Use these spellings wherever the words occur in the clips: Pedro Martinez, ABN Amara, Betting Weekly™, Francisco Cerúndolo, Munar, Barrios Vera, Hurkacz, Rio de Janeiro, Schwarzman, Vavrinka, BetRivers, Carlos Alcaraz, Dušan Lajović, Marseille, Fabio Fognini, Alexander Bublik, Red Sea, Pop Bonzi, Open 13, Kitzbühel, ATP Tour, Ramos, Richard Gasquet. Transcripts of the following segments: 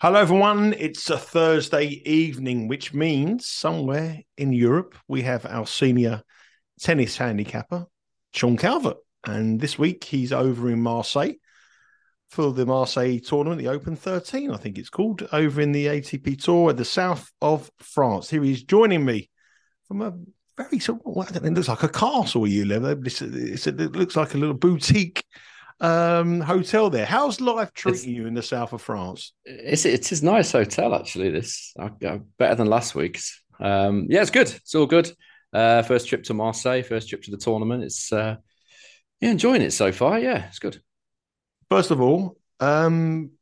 Hello everyone, it's a Thursday evening, which means somewhere in Europe we have our senior tennis handicapper, Sean Calvert. And this week he's over in Marseille for the Marseille tournament, the Open 13, I think it's called, over in the ATP Tour at the south of France. Here he's joining me from a very sort of, it looks like a castle where you live. It looks like a little boutique hotel there. How's life treating you in the south of France? It's a nice hotel, actually. Better than last week's. Yeah, it's good. It's all good. First trip to Marseille, first trip to the tournament. It's enjoying it so far. Yeah, it's good. First of all,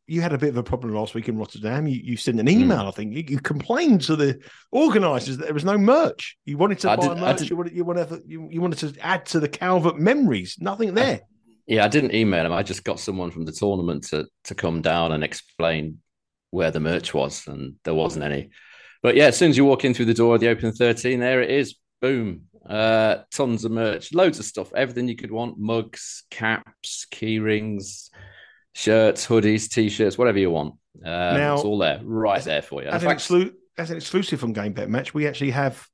you had a bit of a problem last week in Rotterdam. You sent an email, I think. You complained to the organisers that there was no merch. You wanted to buy merch. You wanted to add to the Calvert memories. Nothing there. Yeah, I didn't email him. I just got someone from the tournament to come down and explain where the merch was, and there wasn't any. But yeah, as soon as you walk in through the door of the Open 13, there it is. Boom. Tons of merch, loads of stuff, everything you could want. Mugs, caps, key rings, shirts, hoodies, T-shirts, whatever you want. Now, it's all there, right there for you. As an exclusive from Game Bet Match, we actually have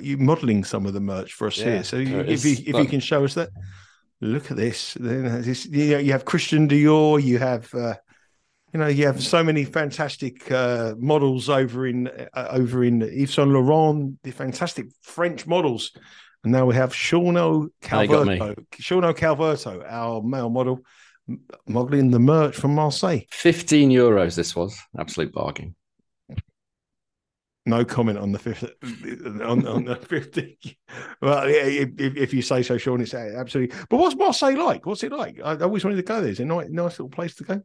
you modelling some of the merch for us here. So if you can show us that. Look at this. You have Christian Dior. You have so many fantastic models over in Yves Saint Laurent. The fantastic French models, and now we have Sean Calverto, our male model, modeling the merch from Marseille. €15. This was absolute bargain. No comment on the 50. On the 50. Well, if you say so, Sean, it's absolutely. But what's Marseille like? What's it like? I always wanted to go there. It's a nice little place to go.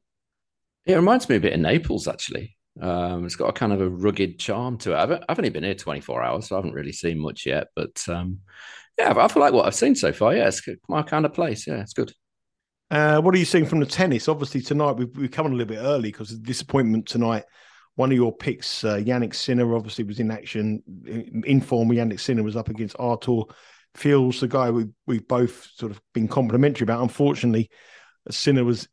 It reminds me a bit of Naples, actually. It's got a kind of a rugged charm to it. I've only been here 24 hours, so I haven't really seen much yet. But I feel like what I've seen so far. Yeah, it's my kind of place. Yeah, it's good. What are you seeing from the tennis? Obviously, tonight we've come on a little bit early because of the disappointment tonight. One of your picks, Yannick Sinner, obviously was in action. In form, Yannick Sinner was up against Artur Fields, the guy we've both sort of been complimentary about. Unfortunately, Sinner was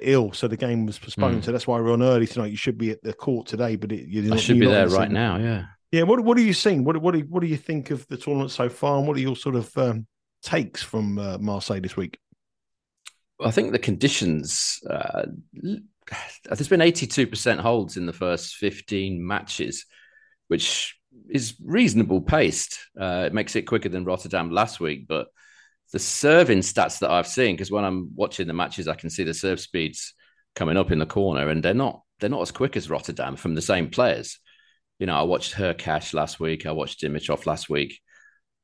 ill, so the game was postponed. So that's why we're on early tonight. You should be at the court today, but you should be there right now. Yeah. Yeah. What are you seeing? What do you think of the tournament so far? And what are your sort of takes from Marseille this week? I think the conditions. There's been 82% holds in the first 15 matches, which is reasonable paced. It makes it quicker than Rotterdam last week. But the serving stats that I've seen, because when I'm watching the matches, I can see the serve speeds coming up in the corner, and they're not as quick as Rotterdam from the same players. You know, I watched Hurkacz last week. I watched Dimitrov last week,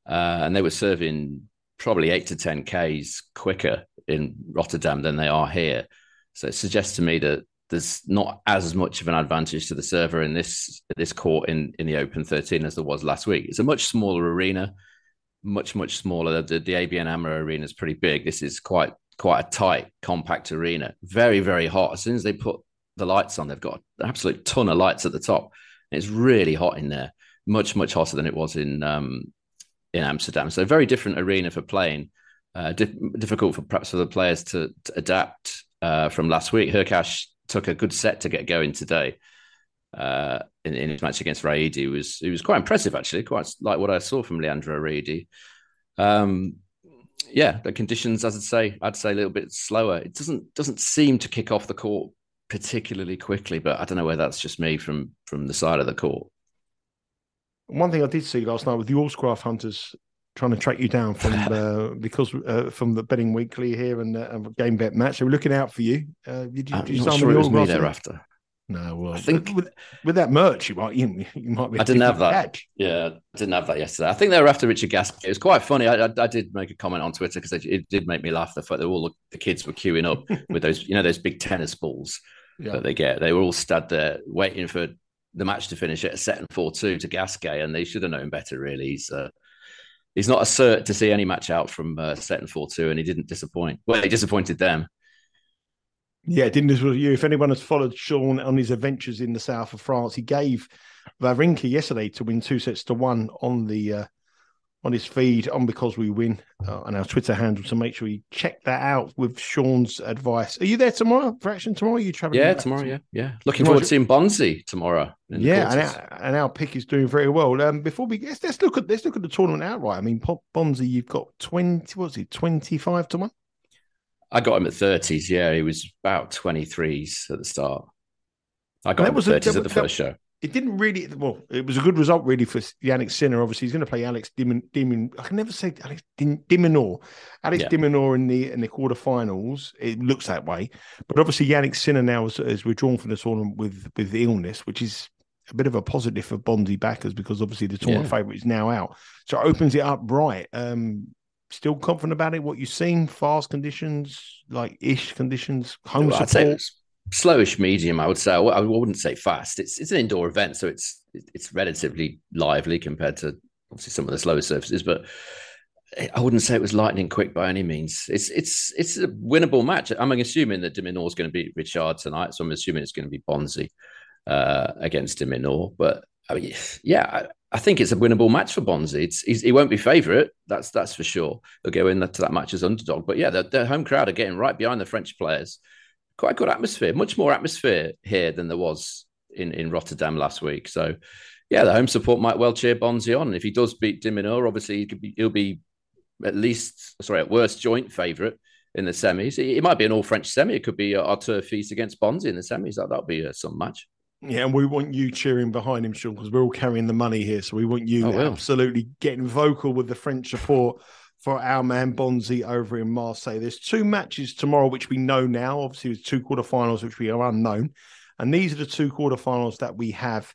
and they were serving probably 8 to 10 Ks quicker in Rotterdam than they are here. So it suggests to me that there's not as much of an advantage to the server in this court in the Open 13 as there was last week. It's a much smaller arena, much smaller. The ABN Amara arena is pretty big. This is quite a tight, compact arena. Very, very hot. As soon as they put the lights on, they've got an absolute ton of lights at the top. And it's really hot in there, much hotter than it was in Amsterdam. So a very different arena for playing. Difficult for the players to adapt. From last week, Hurkacz took a good set to get going today in his match against Riedi. It was quite impressive, actually, quite like what I saw from Leandro Riedi. The conditions, as I'd say a little bit slower. It doesn't seem to kick off the court particularly quickly, but I don't know whether that's just me from the side of the court. One thing I did see last night with the Allscraft Hunters trying to track you down from from the Betting Weekly here and Game Bet Match. So we're looking out for you. I'm not sure it was me thereafter. No, well, I think with that merch, you might be. I didn't have that. Catch. Yeah, I didn't have that yesterday. I think they were after Richard Gasquet. It was quite funny. I did make a comment on Twitter because it did make me laugh. The fact that all the kids were queuing up with those, those big tennis balls that they get. They were all stood there waiting for the match to finish at a set and 4-2 to Gasquet, and they should have known better. Really, he's not a cert to see any match out from set and 4-2, and he didn't disappoint. Well, he disappointed them. Yeah, didn't this with you? If anyone has followed Sean on his adventures in the south of France, he gave Vavrinka yesterday to win 2-1 on the on his feed on Because We Win on our Twitter handle. So make sure you check that out with Sean's advice. Are you there tomorrow for action? Tomorrow, you traveling? Yeah, tomorrow. Yeah. Looking forward to seeing Bonzi tomorrow. And our pick is doing very well. Before we let's look at the tournament outright. I mean, Pop Bonzi, you've got 25 to 1. I got him at 30s. Yeah, he was about 23s at the start. I got him at 30s at the first show. It didn't really. Well, it was a good result really for Yannick Sinner. Obviously, he's going to play De Minaur in the quarterfinals. It looks that way, but obviously Yannick Sinner now is withdrawn from the tournament with the illness, which is a bit of a positive for Bonzi backers because obviously the tournament favourite is now out, so it opens it up right. Still confident about it? What you've seen? Fast conditions, like ish conditions, home support? Slowish medium, I would say. I wouldn't say fast. It's an indoor event, so it's relatively lively compared to obviously some of the slower surfaces. But I wouldn't say it was lightning quick by any means. It's a winnable match. I'm assuming that De Minaur is going to beat Richard tonight, so I'm assuming it's going to be Bonzi against De Minaur. But I mean, I think it's a winnable match for Bonzi. He won't be favourite, that's for sure. They'll go into that match as underdog. But yeah, the home crowd are getting right behind the French players. Quite a good atmosphere, much more atmosphere here than there was in Rotterdam last week. So yeah, the home support might well cheer Bonzi on. If he does beat De Minaur, obviously he'll be at worst joint favourite in the semis. It might be an all-French semi. It could be Artur Fields against Bonzi in the semis. That'll be some match. Yeah, and we want you cheering behind him, Sean, because we're all carrying the money here. So we want you absolutely getting vocal with the French support for our man Bonzi over in Marseille. There's two matches tomorrow, which we know now. Obviously, there's two quarterfinals, which we are unknown. And these are the two quarterfinals that we have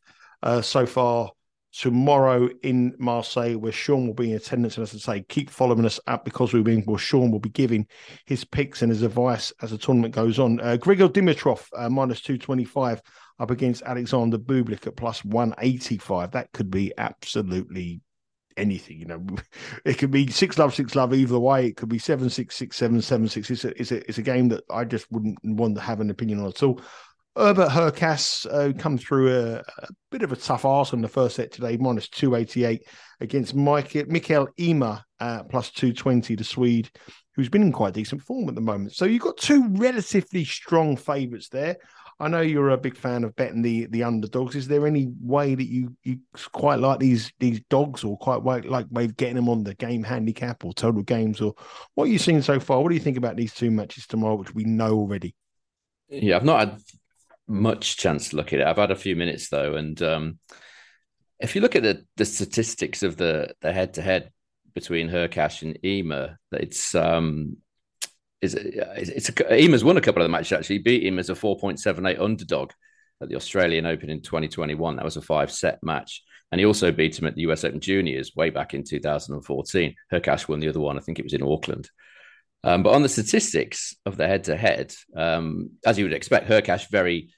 so far tomorrow in Marseille, where Sean will be in attendance. And as I say, keep following us up Because We Win, where Sean will be giving his picks and his advice as the tournament goes on. Grigor Dimitrov, -225. Up against Alexander Bublik at +185. That could be absolutely anything. It could be 6-love either way. It could be 7-6, 6-7, 7-6. It's a game that I just wouldn't want to have an opinion on at all. Hurkacz come through a bit of a tough arse on the first set today, -288 against Mikael Ymer at +220, the Swede, who's been in quite decent form at the moment. So you've got two relatively strong favourites there. I know you're a big fan of betting the underdogs. Is there any way that you quite like these dogs, or quite like maybe getting them on the game handicap or total games, or what are you seeing so far? What do you think about these two matches tomorrow, which we know already? Yeah, I've not had much chance to look at it. I've had a few minutes though. And if you look at the statistics of the head to head between Hurkacz and Ymer, Ymer's won a couple of the matches actually. He beat him as a 4.78 underdog at the Australian Open in 2021. That was a 5-set match. And he also beat him at the US Open Juniors way back in 2014. Hurkacz won the other one. I think it was in Auckland. But on the statistics of the head-to-head, as you would expect, Hurkacz very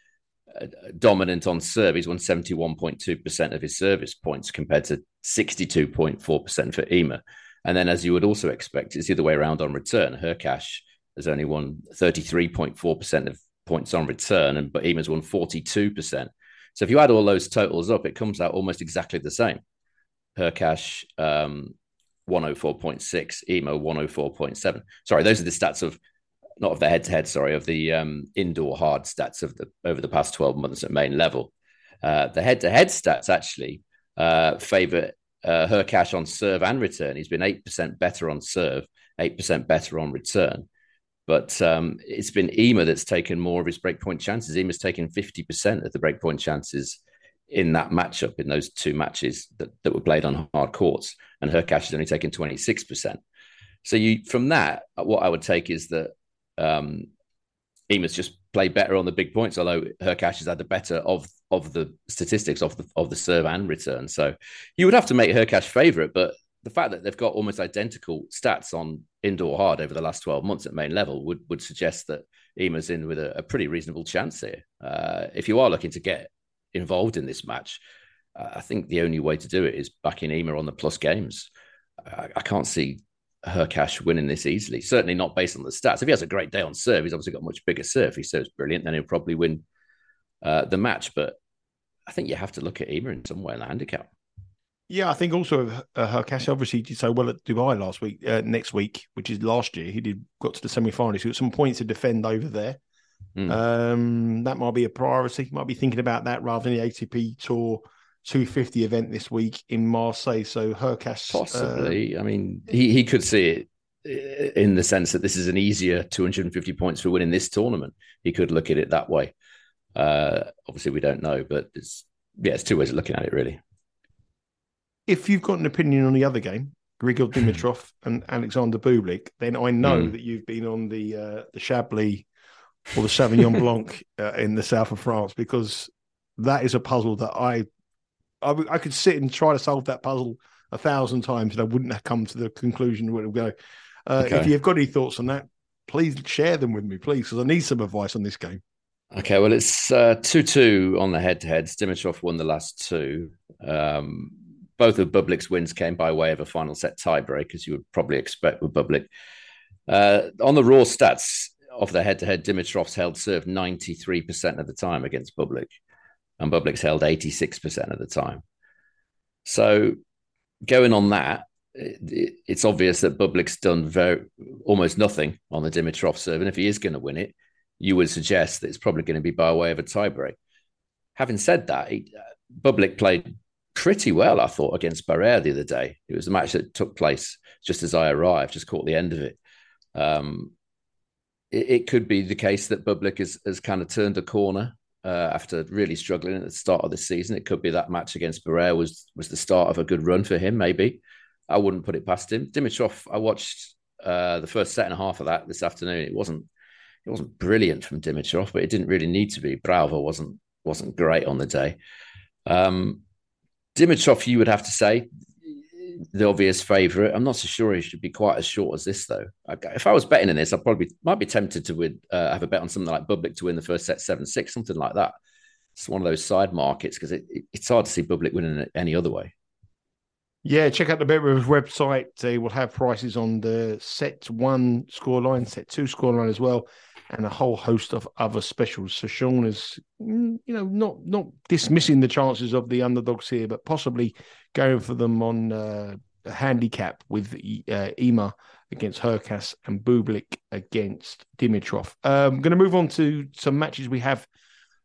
dominant on serve. He's won 71.2% of his service points compared to 62.4% for Ymer. And then, as you would also expect, it's the other way around on return. Hurkacz has only won 33.4% of points on return, but Ymer's won 42%. So if you add all those totals up, it comes out almost exactly the same. Hurkacz 104.6, Ymer 104.7. Sorry, those are the stats of the indoor hard stats over the past 12 months at main level. The head-to-head stats actually favour Hurkacz on serve and return. He's been 8% better on serve, 8% better on return. But it's been Ymer that's taken more of his breakpoint chances. Ymer's taken 50% of the breakpoint chances in that matchup, in those two matches that were played on hard courts, and Hurkacz has only taken 26%. So from that, what I would take is that Ema's just played better on the big points, although Hurkacz has had the better of the statistics of the serve and return. So you would have to make Hurkacz favourite, but the fact that they've got almost identical stats on indoor hard over the last 12 months at main level would suggest that Ema's in with a pretty reasonable chance here. If you are looking to get involved in this match, I think the only way to do it is backing Ema on the plus games. I can't see Hurkacz winning this easily, certainly not based on the stats. If he has a great day on serve, he's obviously got a much bigger serve. If he serves brilliant, then he'll probably win the match. But I think you have to look at Ema in some way in the handicap. Yeah, I think also Hurkacz obviously did so well at Dubai last week. Next week, which is last year, he got to the semi-finals. He got some points to defend over there. That might be a priority. Might be thinking about that rather than the ATP Tour 250 event this week in Marseille. So Hurkacz, possibly. I mean, he could see it in the sense that this is an easier 250 points for winning this tournament. He could look at it that way. Obviously, we don't know, but it's two ways of looking at it, really. If you've got an opinion on the other game, Grigor Dimitrov and Alexander Bublik, then I know that you've been on the Chablis or the Sauvignon Blanc in the south of France, because that is a puzzle that I could sit and try to solve that puzzle 1,000 times and I wouldn't have come to the conclusion where it would go. Okay. If you've got any thoughts on that, please share them with me, please, because I need some advice on this game. Okay, well, it's 2-2 on the head-to-heads. Dimitrov won the last two. Both of Bublik's wins came by way of a final set tiebreak, as you would probably expect with Bublik. On the raw stats of the head-to-head, Dimitrov's held serve 93% of the time against Bublik, and Bublik's held 86% of the time. So going on that, it's obvious that Bublik's done almost nothing on the Dimitrov serve, and if he is going to win it, you would suggest that it's probably going to be by way of a tiebreak. Having said that, Bublik played pretty well, I thought, against Barrera the other day. It was a match that took place just as I arrived, just caught the end of it. It could be the case that Bublik has kind of turned a corner after really struggling at the start of the season. It could be that match against Barrera was the start of a good run for him, maybe. I wouldn't put it past him. Dimitrov, I watched the first set and a half of that this afternoon. It wasn't brilliant from Dimitrov, but it didn't really need to be. Bravo wasn't great on the day. Dimitrov, you would have to say, the obvious favourite. I'm not so sure he should be quite as short as this, though. If I was betting in this, I probably might be tempted to have a bet on something like Bublik to win the first set 7-6, something like that. It's one of those side markets because it's hard to see Bublik winning it any other way. Yeah, check out the BetRivers website. They will have prices on the set one scoreline, set two scoreline as well, and a whole host of other specials. So Sean is, not dismissing the chances of the underdogs here, but possibly going for them on a handicap with Ema against Hurkacz and Bublik against Dimitrov. I'm going to move on to some matches we have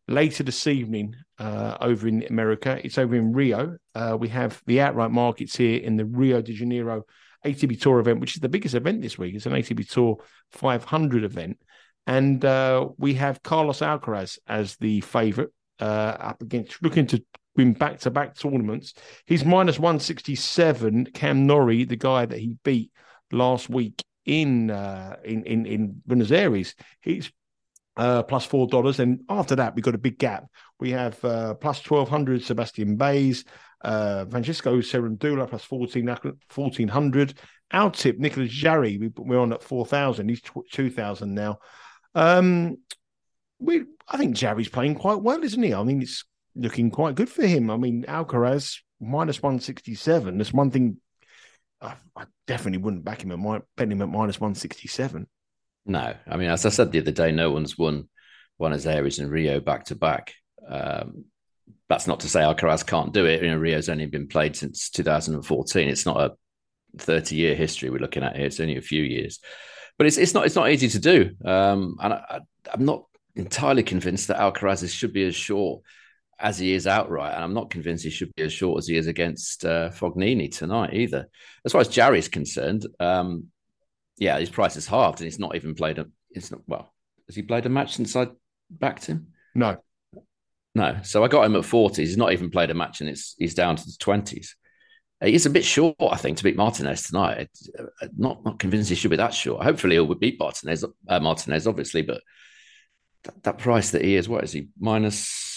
later this evening over in America. It's over in Rio. We have the outright markets here in the Rio de Janeiro ATP Tour event, which is the biggest event this week. It's an ATP Tour 500 event. And we have Carlos Alcaraz as the favourite up against, looking to win back-to-back tournaments. He's minus 167. Cam Norrie, the guy that he beat last week in Buenos Aires, he's plus $4. And after that, we've got a big gap. We have plus 1,200 Sebastian Baez, Francisco Cerúndolo plus 1,400. Our tip, Nicolas Jarry, we're on at 4,000. He's 2,000 now. I think Jarry's playing quite well, isn't he? I mean, it's looking quite good for him. I mean, Alcaraz, minus 167. That's one thing I definitely wouldn't back him bet him at minus 167. No. I mean, as I said the other day, no one's won Buenos Aires and Rio back-to-back. That's not to say Alcaraz can't do it. Rio's only been played since 2014. It's not a 30-year history we're looking at here. It's only a few years. But it's not easy to do. And I'm not entirely convinced that Alcaraz should be as short as he is outright. And I'm not convinced he should be as short as he is against Fognini tonight either. As far as Jarry's concerned, his price is halved and he's not even played. Has he played a match since I backed him? No. No. So I got him at 40s. He's not even played a match, and he's down to the 20s. He's a bit short, I think, to beat Martinez tonight. Not convinced he should be that short. Hopefully he'll beat Martinez, obviously, but that price that he is, what is he? Where is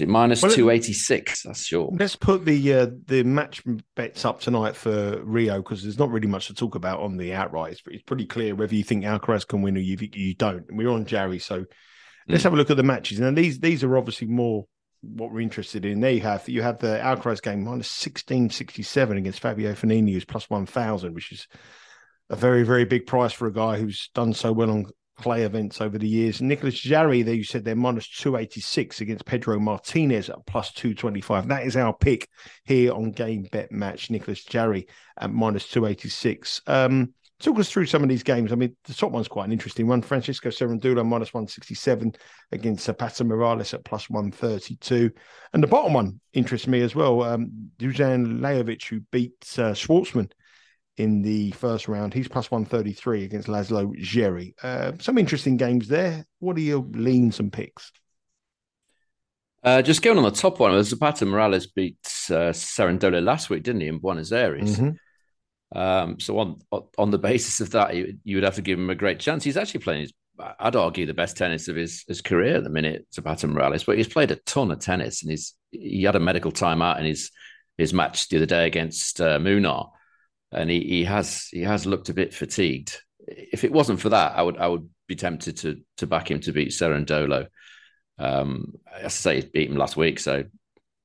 he? Minus 286. That's short. Let's put the match bets up tonight for Rio, because there's not really much to talk about on the outright. It's pretty clear whether you think Alcaraz can win or you think you don't. And we're on Jarry, so let's have a look at the matches. Now these are obviously more what we're interested in. There you have the Alcaraz game minus 1667 against Fabio Fognini, who's plus 1,000, which is a very, very big price for a guy who's done so well on clay events over the years. Nicolas Jarry, there you said they're minus 286 against Pedro Martinez at plus 225. That is our pick here on Game Bet Match, Nicolas Jarry at minus 286. Talk us through some of these games. I mean, the top one's quite an interesting one. Francisco Cerúndolo minus 167 against Zapata Morales at plus 132. And the bottom one interests me as well. Dušan Lajović, who beat Schwarzman in the first round. He's plus 133 against Laslo Đere. Some interesting games there. What are your leans and picks? Just going on the top one, Zapata Morales beat Cerúndolo last week, didn't he, in Buenos Aires? Mm-hmm. So on the basis of that, you would have to give him a great chance. He's actually playing, I'd argue, the best tennis of his career at the minute, Zapata Morales. But he's played a ton of tennis, and he had a medical timeout in his match the other day against Munar, and he has looked a bit fatigued. If it wasn't for that, I would be tempted to back him to beat Cerúndolo. As I say, he beat him last week, so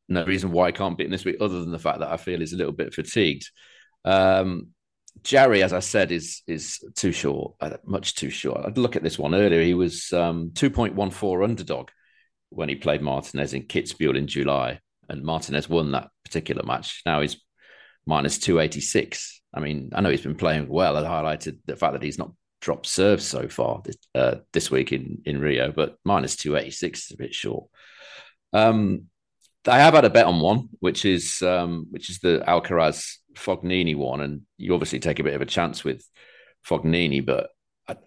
no reason why I can't beat him this week, other than the fact that I feel he's a little bit fatigued. Jarry, as I said, is too short, much too short. I'd look at this one earlier. He was 2.14 underdog when he played Martinez in Kitzbühel in July, and Martinez won that particular match. Now he's minus 286. I mean, I know he's been playing well. I highlighted the fact that he's not dropped serves so far this week in Rio, but minus 286 is a bit short. I have had a bet on one, which is the Alcaraz Fognini one, and you obviously take a bit of a chance with Fognini, but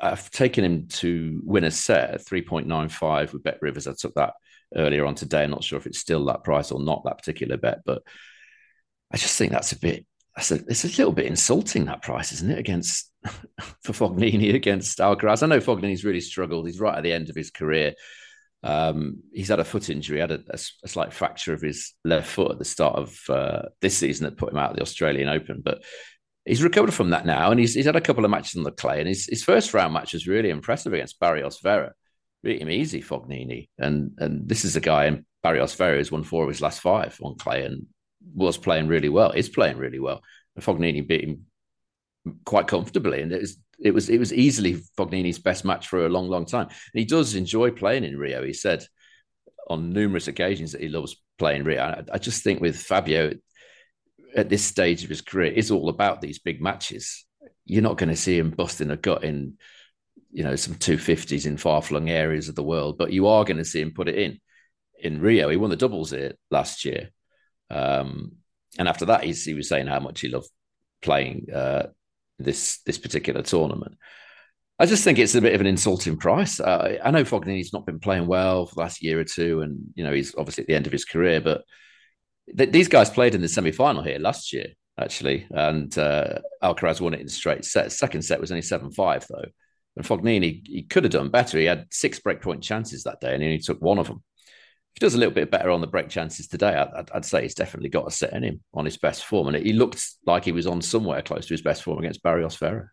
I've taken him to win a set at 3.95 with BetRivers. I took that earlier on today. I'm not sure if it's still that price or not, that particular bet, but I just think it's a little bit insulting, that price, isn't it, for Fognini against Alcaraz. I know Fognini's really struggled. He's right at the end of his career. He's had a foot injury, had a slight fracture of his left foot at the start of this season that put him out of the Australian Open, but he's recovered from that now, and he's had a couple of matches on the clay, and his first round match was really impressive against Barrios Vera. Beat him easy, Fognini, and this is a guy in Barrios Vera who's won 4 of his last 5 on clay and is playing really well, and Fognini beat him quite comfortably, and it was easily Fognini's best match for a long, long time. And he does enjoy playing in Rio. He said on numerous occasions that he loves playing Rio. I just think with Fabio, at this stage of his career, it's all about these big matches. You're not going to see him busting a gut in, some 250s in far-flung areas of the world, but you are going to see him put it in Rio. He won the doubles here last year. And after that, he was saying how much he loved playing this particular tournament. I just think it's a bit of an insulting price. I know Fognini's not been playing well for the last year or two, and he's obviously at the end of his career, but these guys played in the semi-final here last year, actually, and Alcaraz won it in straight sets. Second set was only 7-5, though, and Fognini, he could have done better. He had 6 breakpoint chances that day, and he only took one of them. If he does a little bit better on the break chances today, I'd say he's definitely got a set in him on his best form, and he looked like he was on somewhere close to his best form against Barrios Vera.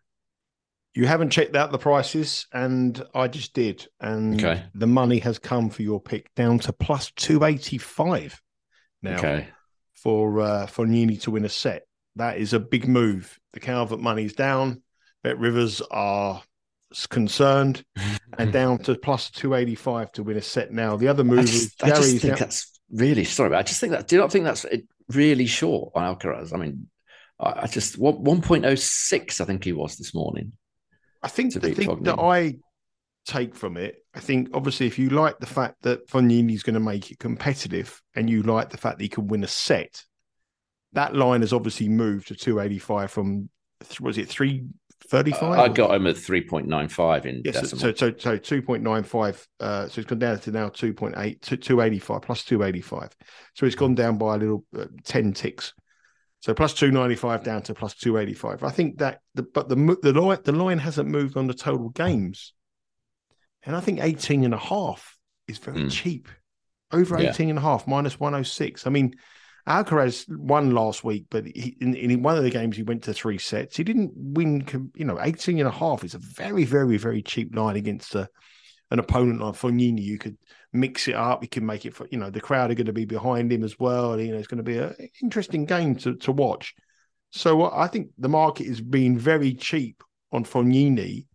You haven't checked out the prices, and I just did, and okay, the money has come for your pick down to plus 285 now, okay, for Nini to win a set. That is a big move. The Calvert money's down. BetRivers are concerned and down to plus 285 to win a set now. The other move is do not think that's really short on Alcaraz. I mean, I just 1.06 I think he was this morning. I think the thing Fognini that I take from it, I think obviously if you like the fact that Fognini's going to make it competitive and you like the fact that he can win a set, that line has obviously moved to 285 from, was it 3 35? I got him at 3.95 in decimal. So 2.95. So it's gone down to now 2.8, 285, plus 285. So it's gone down by a little 10 ticks. So plus 295 down to plus 285. I think that, the line hasn't moved on the total games. And I think 18 and a half is very cheap. Over 18 and a half, minus 106. I mean, Alcaraz won last week, but in one of the games he went to three sets. He didn't win, 18 and a half is a very, very, very cheap line against an opponent like Fognini. You could mix it up. You can make it, the crowd are going to be behind him as well. It's going to be an interesting game to watch. So I think the market is being very cheap on Fognini,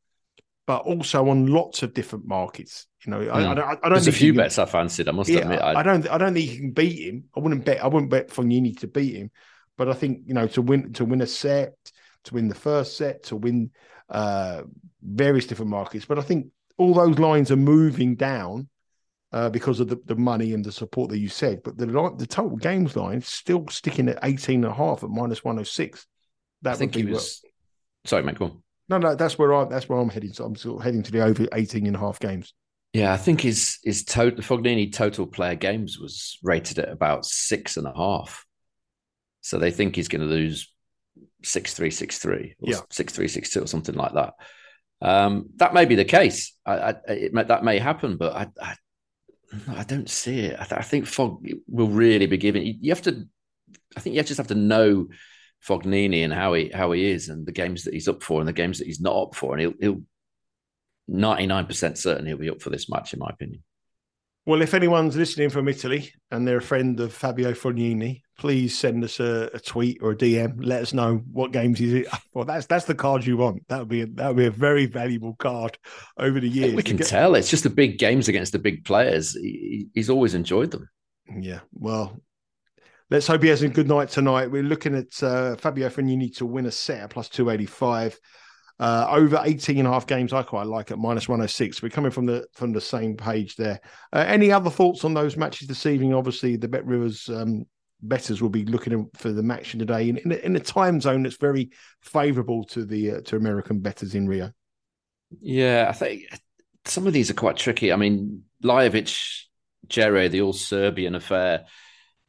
but also on lots of different markets. I don't. There's a few bets I fancied. I must admit, I don't think you can beat him. I wouldn't bet Fognini to beat him. But I think to win a set, to win the first set, to win various different markets. But I think all those lines are moving down because of the money and the support that you said. But the total games line is still sticking at 18.5 at minus 106. That I think would be. Sorry, mate. Go on. No, that's where I'm heading. So I'm sort of heading to the over 18 and a half games. Yeah, I think his total Fognini total player games was rated at about 6.5. So they think he's going to lose 6-3, 6-3, or 6-3, 6-2, or something like that. That may be the case. That may happen, but I don't see it. I think Fog will really be giving. I think you just have to know Fognini and how he is, and the games that he's up for and the games that he's not up for, and he'll 99% certain he'll be up for this match, in my opinion. Well, if anyone's listening from Italy and they're a friend of Fabio Fognini, please send us a tweet or a DM. Let us know what games he's. Well, that's the card you want. That would be a very valuable card over the years. We can tell it's just the big games against the big players. He's always enjoyed them. Yeah, well, let's hope he has a good night tonight. We're looking at Fabio Fognini to win a set at plus 285. Over 18 and a half games, I quite like at minus 106. We're coming from the same page there. Any other thoughts on those matches this evening? Obviously, the BetRivers bettors will be looking for the match today in a time zone that's very favourable to the to American bettors in Rio. Yeah, I think some of these are quite tricky. I mean, Lajović, Dere, the all-Serbian affair.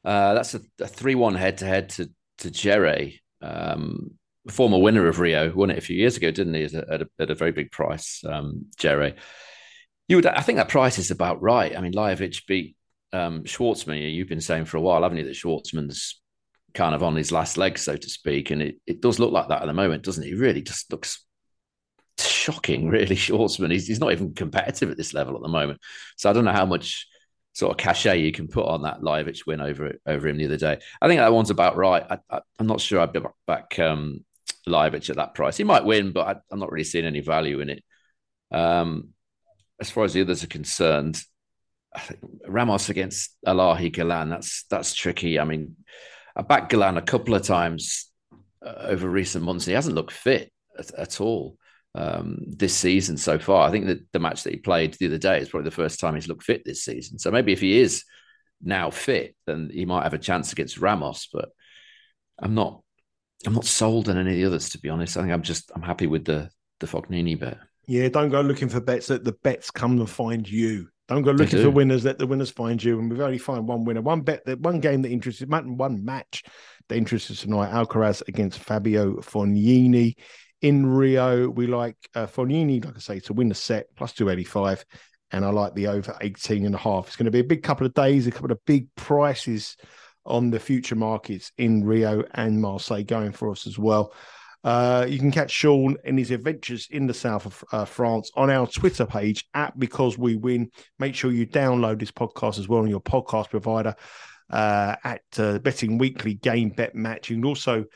That's a 3-1 head-to-head to Dere. Former winner of Rio, won it a few years ago, didn't he? At a very big price, Dere. I think that price is about right. I mean, Lajović beat Schwarzman. You've been saying for a while, haven't you, that Schwarzman's kind of on his last leg, so to speak, and it does look like that at the moment, doesn't it? He really just looks shocking, really, Schwarzman. He's not even competitive at this level at the moment. So I don't know how much sort of cachet you can put on that Lajović win over him the other day. I think that one's about right. I'm not sure I'd be back Lajović at that price. He might win, but I'm not really seeing any value in it. As far as the others are concerned, I think Ramos against Alahi Galan, that's tricky. I mean, I backed Galan a couple of times over recent months. He hasn't looked fit at all this season so far. I think that the match that he played the other day is probably the first time he's looked fit this season. So maybe if he is now fit, then he might have a chance against Ramos, but I'm not sold on any of the others, to be honest. I think I'm happy with the Fognini bet. Yeah, don't go looking for bets. Let the bets come and find you. Don't go looking for winners. Let the winners find you. And we've only found one winner, one bet, that one game that interests, one match that interests us tonight. Alcaraz against Fabio Fognini in Rio. We like Fognini, like I say, to win the set plus 285, and I like the over 18 and a half. It's going to be a big couple of days, a couple of big prices on the future markets in Rio and Marseille going for us as well. You can catch Sean and his adventures in the south of France on our Twitter page at Because We Win. Make sure you download this podcast as well on your podcast provider at Betting Weekly, Game Bet Match. You can also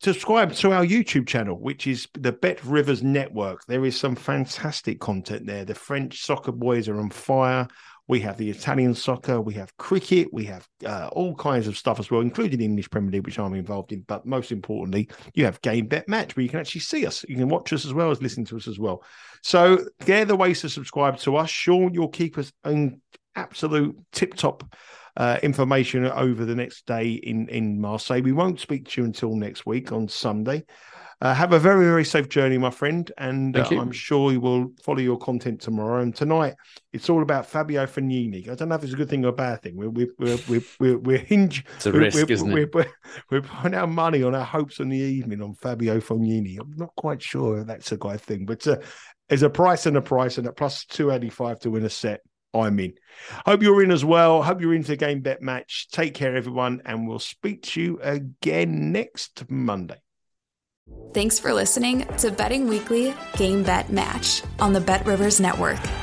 subscribe to our YouTube channel, which is the BetRivers Network. There is some fantastic content there. The French soccer boys are on fire. We have the Italian soccer, we have cricket, we have all kinds of stuff as well, including English Premier League, which I'm involved in. But most importantly, you have Game Bet Match, where you can actually see us. You can watch us as well as listen to us as well. So they're the ways to subscribe to us. Sean, you'll keep us absolute tip-top information over the next day in Marseille. We won't speak to you until next week on Sunday. Have a very, very safe journey, my friend, and I'm sure you will follow your content tomorrow. And tonight, it's all about Fabio Fognini. I don't know if it's a good thing or a bad thing. We're putting our money on our hopes on the evening on Fabio Fognini. I'm not quite sure if that's a good thing, but there's a price and a price, and at plus 285 to win a set, I'm in. Hope you're in as well. Hope you're into the Game Bet Match. Take care, everyone, and we'll speak to you again next Monday. Thanks for listening to Betting Weekly Game Bet Match on the BetRivers Network.